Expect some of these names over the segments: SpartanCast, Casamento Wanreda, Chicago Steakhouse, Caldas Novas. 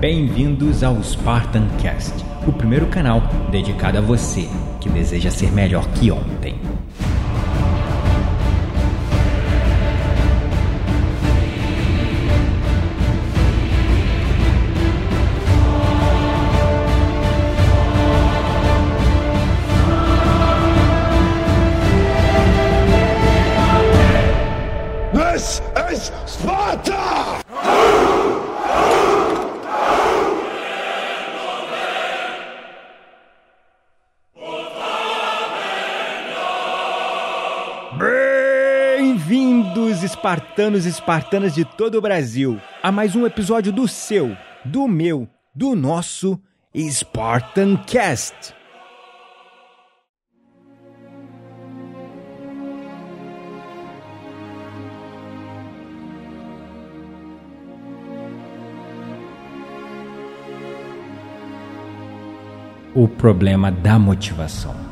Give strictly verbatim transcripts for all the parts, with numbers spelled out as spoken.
Bem-vindos ao SpartanCast, o primeiro canal dedicado a você que deseja ser melhor que ontem. This is Sparta! Bem-vindos, espartanos e espartanas de todo o Brasil, a mais um episódio do seu, do meu, do nosso SpartanCast. O problema da motivação.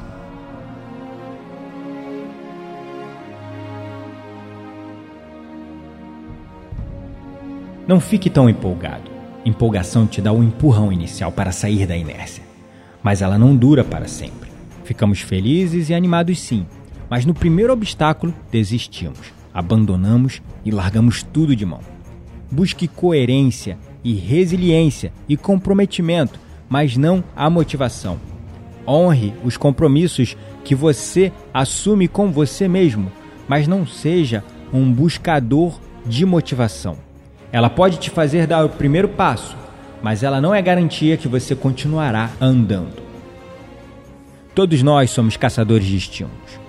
Não fique tão empolgado. Empolgação te dá um empurrão inicial para sair da inércia, mas ela não dura para sempre. Ficamos felizes e animados sim, mas no primeiro obstáculo desistimos, abandonamos e largamos tudo de mão. Busque coerência e resiliência e comprometimento, mas não a motivação. Honre os compromissos que você assume com você mesmo, mas não seja um buscador de motivação. Ela pode te fazer dar o primeiro passo, mas ela não é garantia que você continuará andando. Todos nós somos caçadores de estímulos.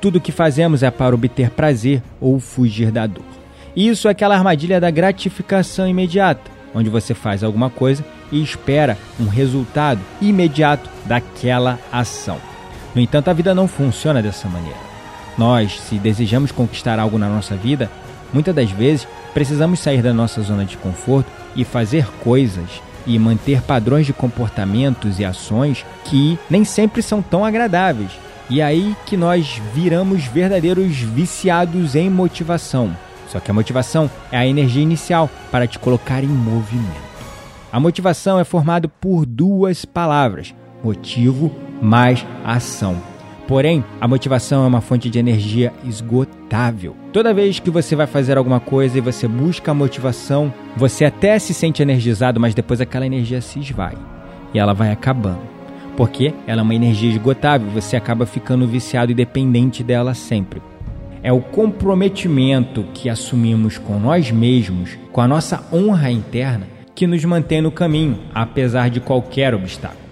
Tudo o que fazemos é para obter prazer ou fugir da dor. E isso é aquela armadilha da gratificação imediata, onde você faz alguma coisa e espera um resultado imediato daquela ação. No entanto, a vida não funciona dessa maneira. Nós, se desejamos conquistar algo na nossa vida, muitas das vezes precisamos sair da nossa zona de conforto e fazer coisas e manter padrões de comportamentos e ações que nem sempre são tão agradáveis. E é aí que nós viramos verdadeiros viciados em motivação. Só que a motivação é a energia inicial para te colocar em movimento. A motivação é formada por duas palavras: motivo mais ação. Porém, a motivação é uma fonte de energia esgotável. Toda vez que você vai fazer alguma coisa e você busca a motivação, você até se sente energizado, mas depois aquela energia se esvai e ela vai acabando, porque ela é uma energia esgotável, você acaba ficando viciado e dependente dela sempre. É o comprometimento que assumimos com nós mesmos, com a nossa honra interna, que nos mantém no caminho, apesar de qualquer obstáculo.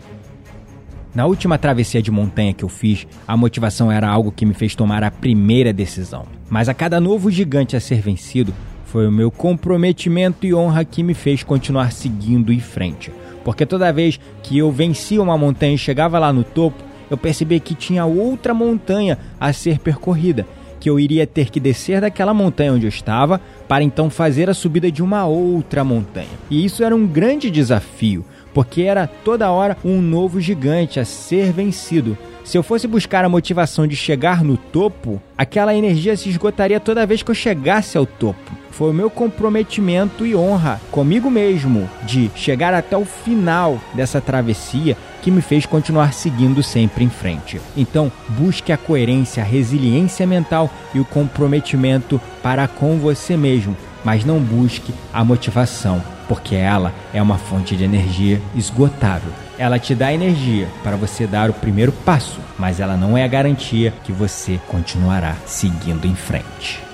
Na última travessia de montanha que eu fiz, a motivação era algo que me fez tomar a primeira decisão. Mas a cada novo gigante a ser vencido, foi o meu comprometimento e honra que me fez continuar seguindo em frente. Porque toda vez que eu vencia uma montanha e chegava lá no topo, eu percebia que tinha outra montanha a ser percorrida, que eu iria ter que descer daquela montanha onde eu estava para então fazer a subida de uma outra montanha. E isso era um grande desafio, porque era toda hora um novo gigante a ser vencido. Se eu fosse buscar a motivação de chegar no topo, aquela energia se esgotaria toda vez que eu chegasse ao topo. Foi o meu comprometimento e honra comigo mesmo de chegar até o final dessa travessia que me fez continuar seguindo sempre em frente. Então, busque a coerência, a resiliência mental e o comprometimento para com você mesmo, mas não busque a motivação, porque ela é uma fonte de energia esgotável. Ela te dá energia para você dar o primeiro passo, mas ela não é a garantia que você continuará seguindo em frente.